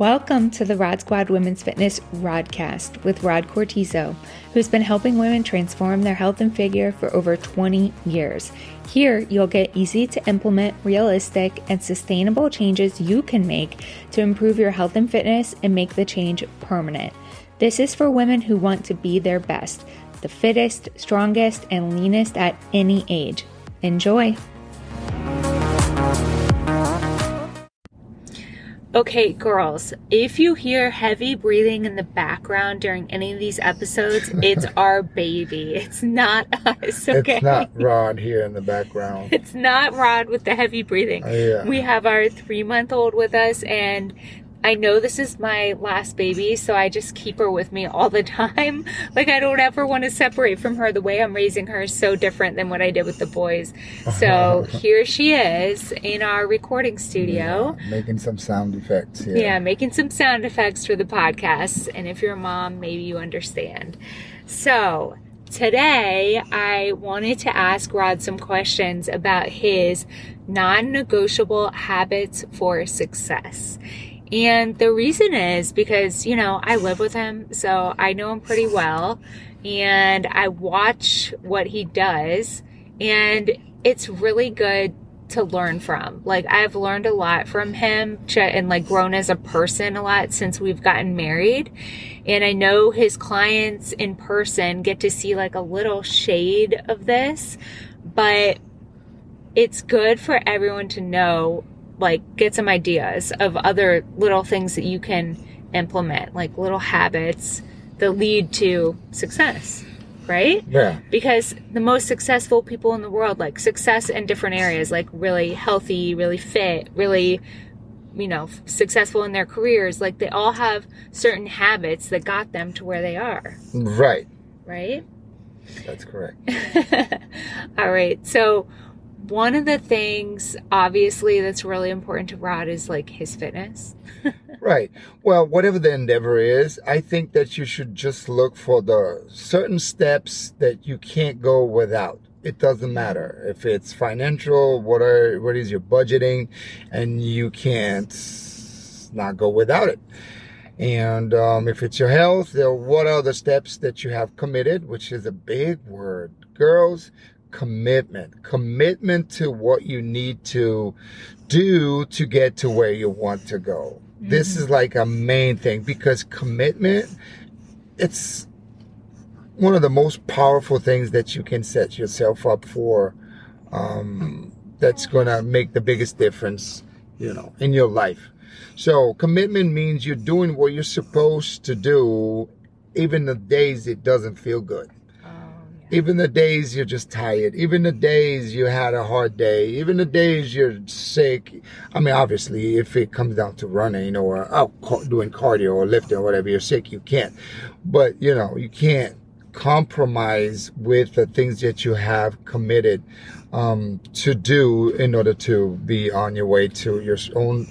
Welcome to the Rod Squad Women's Fitness Rodcast with Rod Cortizo, who's been helping women transform their health and figure for over 20 years. Here, you'll get easy to implement, realistic, and sustainable changes you can make to improve your health and fitness and make the change permanent. This is for women who want to be their best, the fittest, strongest, and leanest at any age. Enjoy! Okay, girls, if you hear heavy breathing in the background during any of these episodes, it's our baby. It's not us, okay? It's not Rod here in the background. It's not Rod with the heavy breathing. Yeah. We have our 3-month-old with us, and I know this is my last baby, so I just keep her with me all the time. Like, I don't ever want to separate from her. The way I'm raising her is so different than what I did with the boys. So here she is in our recording studio. Yeah, making some sound effects. Yeah, making some sound effects for the podcast. And if you're a mom, maybe you understand. So today, I wanted to ask Rod some questions about his non-negotiable habits for success. And the reason is because, you know, I live with him, so I know him pretty well, and I watch what he does, and it's really good to learn from. Like, I've learned a lot from him and, like, grown as a person a lot since we've gotten married. And I know his clients in person get to see, like, a little shade of this, but it's good for everyone to know, like, get some ideas of other little things that you can implement, like little habits that lead to success, right? Yeah. Because the most successful people in the world, like, success in different areas, like really healthy, really fit, really, you know, successful in their careers, like, they all have certain habits that got them to where they are. Right. Right? That's correct. All right. So one of the things, obviously, that's really important to Rod is, like, his fitness. Right. Well, whatever the endeavor is, I think that you should just look for the certain steps that you can't go without. It doesn't matter if it's financial, what is your budgeting, and you can't not go without it. And if it's your health, then what are the steps that you have committed, which is a big word, girls. Commitment to what you need to do to get to where you want to go. Mm-hmm. This is like a main thing, because commitment, it's one of the most powerful things that you can set yourself up for. That's going to make the biggest difference, you know, in your life. So commitment means you're doing what you're supposed to do, even the days it doesn't feel good. Even the days you're just tired, even the days you had a hard day, even the days you're sick. I mean, obviously, if it comes down to running or doing cardio or lifting or whatever, you're sick, you can't. But, you know, you can't compromise with the things that you have committed to do in order to be on your way to your own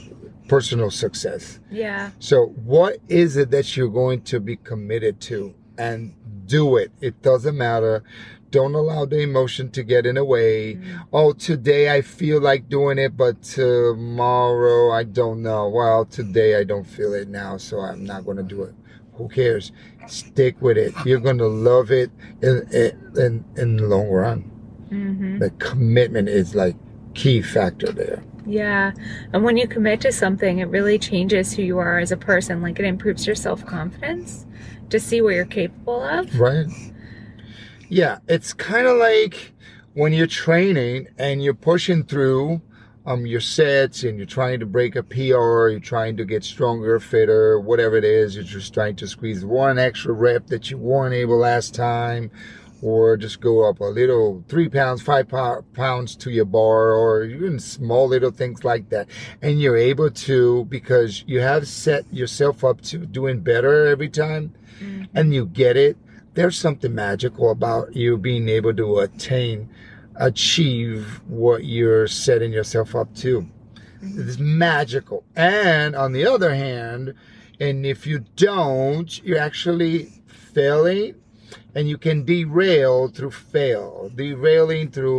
personal success. Yeah. So what is it that you're going to be committed to? And do it. It doesn't matter. Don't allow the emotion to get in the way. Mm-hmm. Oh, today I feel like doing it, but tomorrow I don't know. Well, today I don't feel it now, so I'm not going to do it. Who cares? Stick with it. You're going to love it in the long run. Mm-hmm. The commitment is, like, key factor there. Yeah. And when you commit to something, it really changes who you are as a person. Like, it improves your self-confidence to see what you're capable of. Right. Yeah. It's kind of like when you're training and you're pushing through your sets and you're trying to break a PR, you're trying to get stronger, fitter, whatever it is. You're just trying to squeeze one extra rep that you weren't able last time, or just go up a little 3 pounds, 5 pounds to your bar, or even small little things like that. And you're able to, because you have set yourself up to doing better every time, mm-hmm. and you get it. There's something magical about you being able to achieve what you're setting yourself up to. Mm-hmm. It's magical. And on the other hand, and if you don't, you're actually failing. And you can derailing through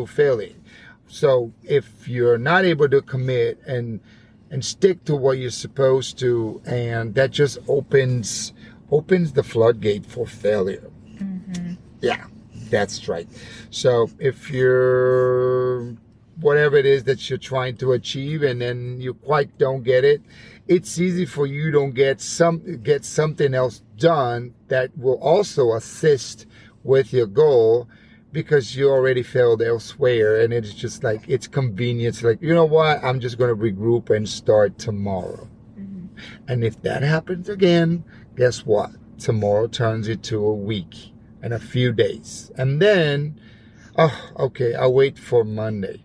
failing. So if you're not able to commit and and stick to what you're supposed to, and that just opens the floodgate for failure. Mm-hmm. Yeah, that's right. So if you're whatever it is that you're trying to achieve, and then you quite don't get it, it's easy for you to get something else done that will also assist with your goal, because you already failed elsewhere, and it's just like, it's convenience. Like, you know what, I'm just going to regroup and start tomorrow. Mm-hmm. And if that happens again, guess what? Tomorrow turns into a week and a few days. And then, oh, okay, I'll wait for Monday.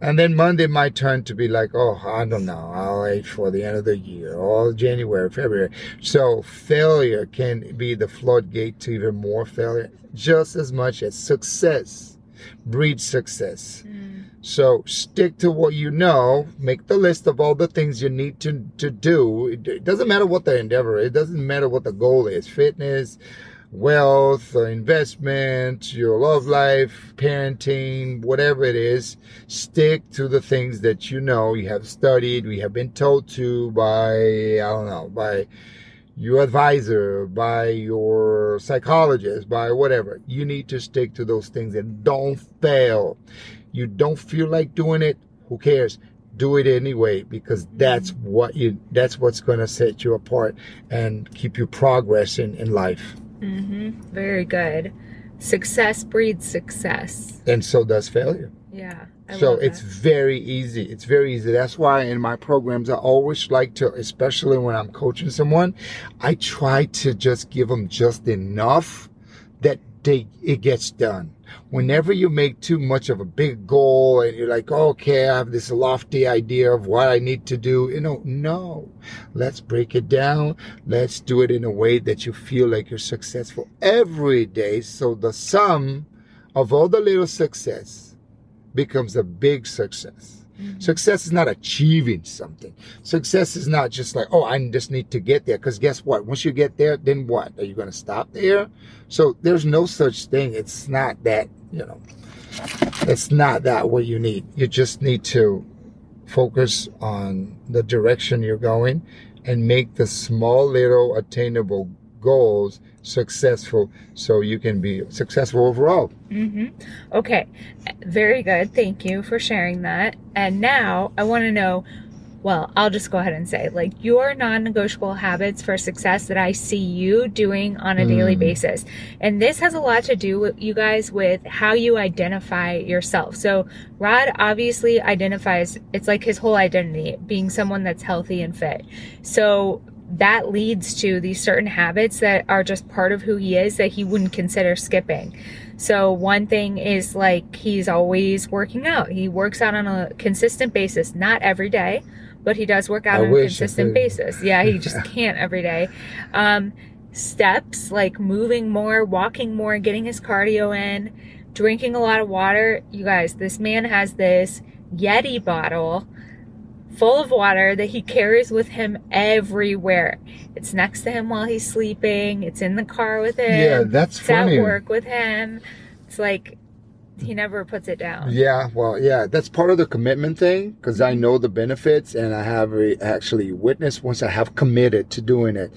And then Monday might turn to be like, oh, I don't know, I'll wait for the end of the year, or January, February. So failure can be the floodgate to even more failure, just as much as success breeds success. Mm. So stick to what you know, make the list of all the things you need to do. It doesn't matter what the endeavor is, it doesn't matter what the goal is, fitness, wealth, investment, your love life, parenting, whatever it is. Stick to the things that you know, you have studied, we have been told to by, I don't know, by your advisor, by your psychologist, by whatever. You need to stick to those things and don't fail. You don't feel like doing it, who cares? Do it anyway, because that's what's going to set you apart and keep you progressing in life. Mm-hmm. Very good. Success breeds success. And so does failure. Yeah. So it's very easy. It's very easy. That's why in my programs, I always like to, especially when I'm coaching someone, I try to just give them just enough that it gets done. Whenever you make too much of a big goal and you're like, okay, I have this lofty idea of what I need to do, no, let's break it down. Let's do it in a way that you feel like you're successful every day. So the sum of all the little success becomes a big success. Mm-hmm. Success is not achieving something. Success is not just like, oh, I just need to get there. Because guess what? Once you get there, then what? Are you going to stop there? So there's no such thing. It's not that, it's not that what you need. You just need to focus on the direction you're going and make the small little attainable goals successful, so you can be successful overall. Mm-hmm. Okay, very good. Thank you for sharing that. And now I want to know, well, I'll just go ahead and say, like, your non-negotiable habits for success that I see you doing on a daily basis. And this has a lot to do with you guys, with how you identify yourself. So Rod obviously identifies, it's like his whole identity, being someone that's healthy and fit. So that leads to these certain habits that are just part of who he is that he wouldn't consider skipping. So one thing is, like, he's always working out. He works out on a consistent basis, not every day, but he does work out on a consistent basis. Yeah, he just can't every day. Steps, like moving more, walking more, getting his cardio in, drinking a lot of water. You guys, this man has this Yeti bottle full of water that he carries with him everywhere. It's next to him while he's sleeping. It's in the car with him. Yeah, that's funny. It's at work with him. It's like he never puts it down. Yeah, well, yeah, that's part of the commitment thing, because I know the benefits, and I have actually witnessed once I have committed to doing it.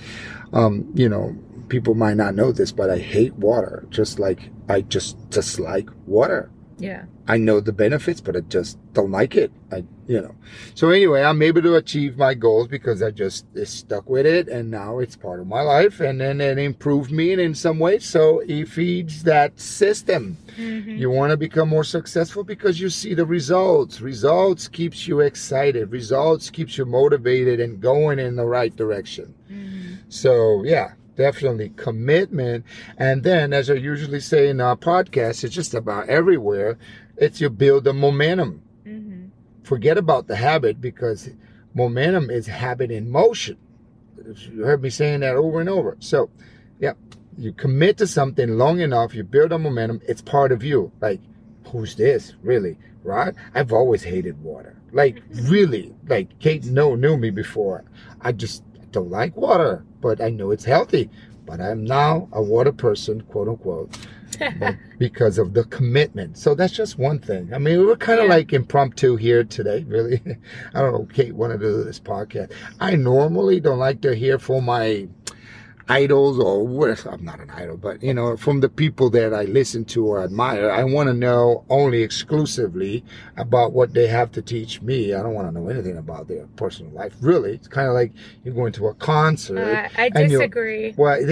People might not know this, but I hate water. Just like I just dislike water. Yeah. I know the benefits, but I just don't like it. So anyway, I'm able to achieve my goals because I just stuck with it, and now it's part of my life, and then it improved me in some way. So it feeds that system. Mm-hmm. You want to become more successful because you see the results. Results keeps you excited. Results keeps you motivated and going in the right direction. Mm-hmm. So yeah. Definitely commitment. And then, as I usually say in our podcast, it's just about everywhere. It's you build the momentum. Mm-hmm. Forget about the habit, because momentum is habit in motion. You heard me saying that over and over. So, yeah, you commit to something long enough, you build a momentum. It's part of you. Like, who's this? Really? Right? I've always hated water. Like, really? Like, Kate knew me before. I just don't like water, but I know it's healthy. but I'm now a water person, quote unquote, because of the commitment. So that's just one thing. I mean, we were kind of like impromptu here today, really. I don't know, Kate wanted to do this podcast. I normally don't like to hear from my idols, or what, I'm not an idol, but you know, from the people that I listen to or admire. I want to know only exclusively about what they have to teach me. I don't want to know anything about their personal life, really. It's kind of like you're going to a concert. I disagree. Well,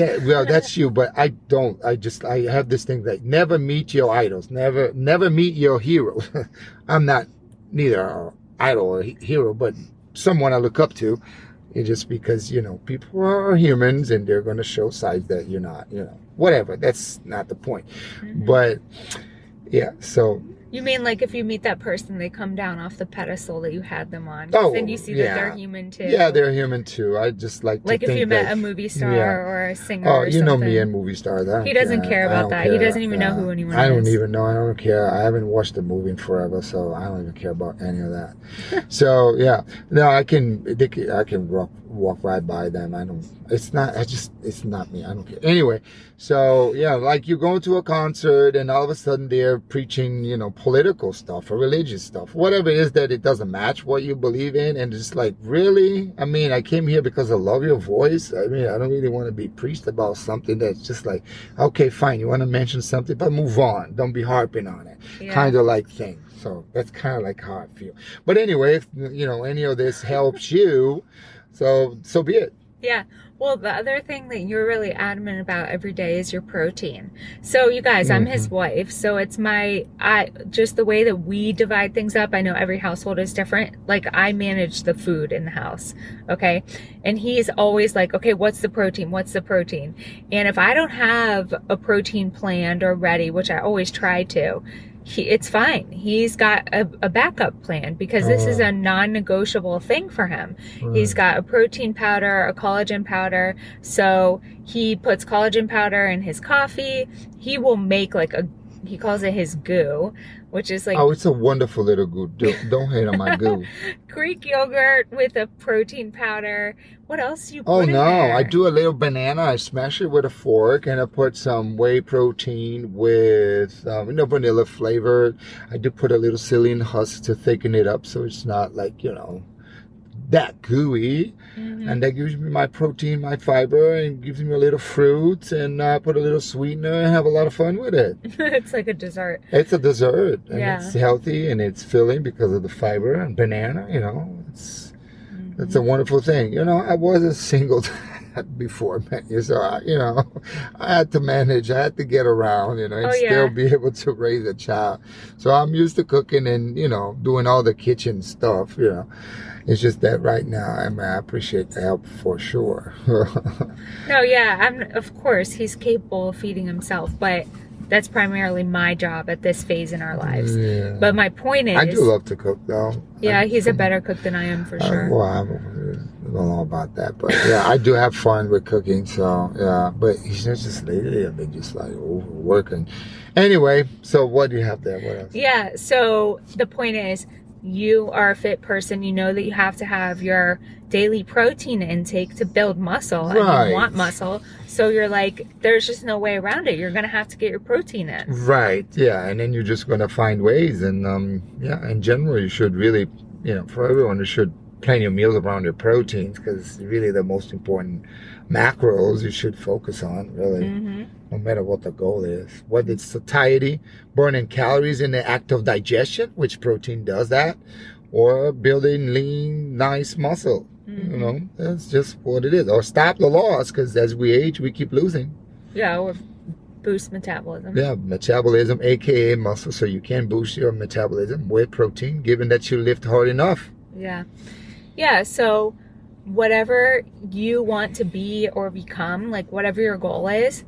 that's you, but I don't. I have this thing that never meet your idols, never meet your heroes. I'm not neither an idol or hero, but someone I look up to. It's just because, you know, people are humans and they're going to show sides that you're not, you know, whatever. That's not the point. Mm-hmm. But, yeah, so. You mean like if you meet that person, they come down off the pedestal that you had them on? Oh, then you see that they're human too. Yeah, they're human too. I just like to think if you met a movie star or a singer or something. Oh, you know me and movie stars. He doesn't care about that. He doesn't even know who anyone is. I don't even know. I don't care. I haven't watched a movie in forever, so I don't even care about any of that. So, yeah. No, I can walk right by them. I don't. It's not me. I don't care. Anyway, so, yeah, like you go to a concert and all of a sudden they're preaching, you know, political stuff or religious stuff, whatever it is that it doesn't match what you believe in, and it's like, really? I mean, I came here because I love your voice. I mean, I don't really want to be preached about something that's just like, okay, fine, you want to mention something, but move on. Don't be harping on it. Yeah. Kind of like thing. So that's kind of like how I feel. But anyway, if, you know, any of this helps you, so be it. Yeah. Well, the other thing that you're really adamant about every day is your protein. So, you guys, I'm his wife. So, it's just the way that we divide things up. I know every household is different. Like, I manage the food in the house, okay? And he's always like, okay, what's the protein? What's the protein? And if I don't have a protein planned or ready, which I always try to, it's fine. He's got a backup plan because this is a non-negotiable thing for him. Right. He's got a protein powder, a collagen powder. So he puts collagen powder in his coffee. He will make he calls it his goo, which is like... Oh, it's a wonderful little goo. Don't hate on my goo. Greek yogurt with a protein powder. What else do you put in there? I do a little banana. I smash it with a fork, and I put some whey protein with vanilla flavor. I do put a little psyllium husk to thicken it up so it's not like, you know, that gooey. Mm-hmm. And that gives me my protein, my fiber, and gives me a little fruit, and I put a little sweetener and have a lot of fun with it. It's like a dessert. It's a dessert, and it's healthy, and it's filling because of the fiber and banana, you know. It's a wonderful thing. You know, I was a single before I met you, so I had to manage. I had to get around, you know, and still be able to raise a child. So I'm used to cooking and, you know, doing all the kitchen stuff, you know. It's just that right now, I mean, I appreciate the help for sure. Of course, he's capable of feeding himself, but that's primarily my job at this phase in our lives. Yeah. But my point is... I do love to cook, though. Yeah, he's a better cook than I am, for sure. Well, I don't know about that, but yeah, I do have fun with cooking, so yeah. But he's just lately, I've been just like overworking. Anyway, so what do you have there? What else? Yeah, so the point is, you are a fit person. You know that you have to have your daily protein intake to build muscle. Right. And you want muscle. So you're like, there's just no way around it. You're going to have to get your protein in. Right. Yeah. And then you're just going to find ways. And, in general, you should really, you know, for everyone, you should plan your meals around your proteins, because really the most important macros you should focus on, really. Mm-hmm. No matter what the goal is, whether it's satiety, burning calories in the act of digestion, which protein does that, or building lean, nice muscle. Mm-hmm. You know, that's just what it is. Or stop the loss, because as we age, we keep losing. Yeah, or boost metabolism. Yeah, metabolism, aka muscle. So you can boost your metabolism with protein, given that you lift hard enough. Yeah. Yeah, so whatever you want to be or become, like whatever your goal is,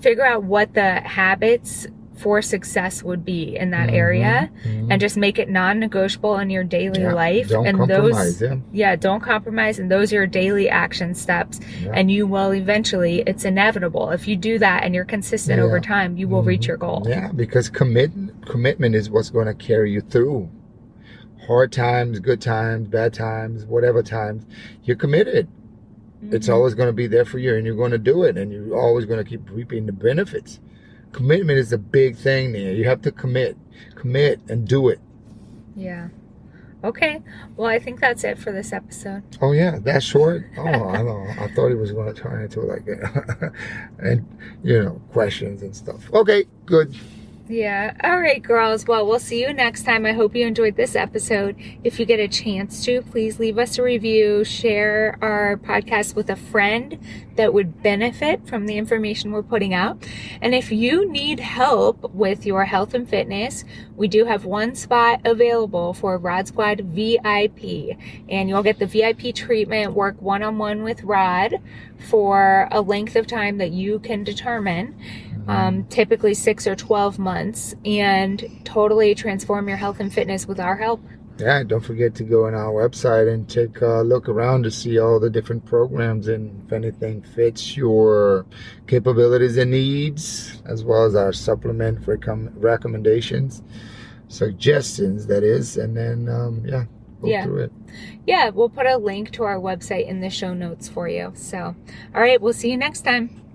figure out what the habits for success would be in that area, and just make it non-negotiable in your daily life. Don't compromise. And those are your daily action steps, and you will eventually, it's inevitable. If you do that and you're consistent over time, you will reach your goal. Yeah, because commitment is what's going to carry you through. Hard times, good times, bad times, whatever times, you're committed. It's always going to be there for you, and you're going to do it, and you're always going to keep reaping the benefits. Commitment is a big thing there. You have to commit and do it. Yeah. Okay. Well, I think that's it for this episode. Oh, yeah. That's short? Oh, I know. I thought he was going to turn into like, and, you know, questions and stuff. Okay. Good. Yeah. All right, girls. Well, we'll see you next time. I hope you enjoyed this episode. If you get a chance to, please leave us a review, share our podcast with a friend that would benefit from the information we're putting out. And if you need help with your health and fitness, we do have one spot available for Rod Squad VIP. And you'll get the VIP treatment, work one-on-one with Rod for a length of time that you can determine. Typically 6 or 12 months, and totally transform your health and fitness with our help. Yeah, don't forget to go on our website and take a look around to see all the different programs, and if anything fits your capabilities and needs, as well as our supplement recommendations, suggestions, that is, and then, go through it. Yeah, we'll put a link to our website in the show notes for you. So, all right, we'll see you next time.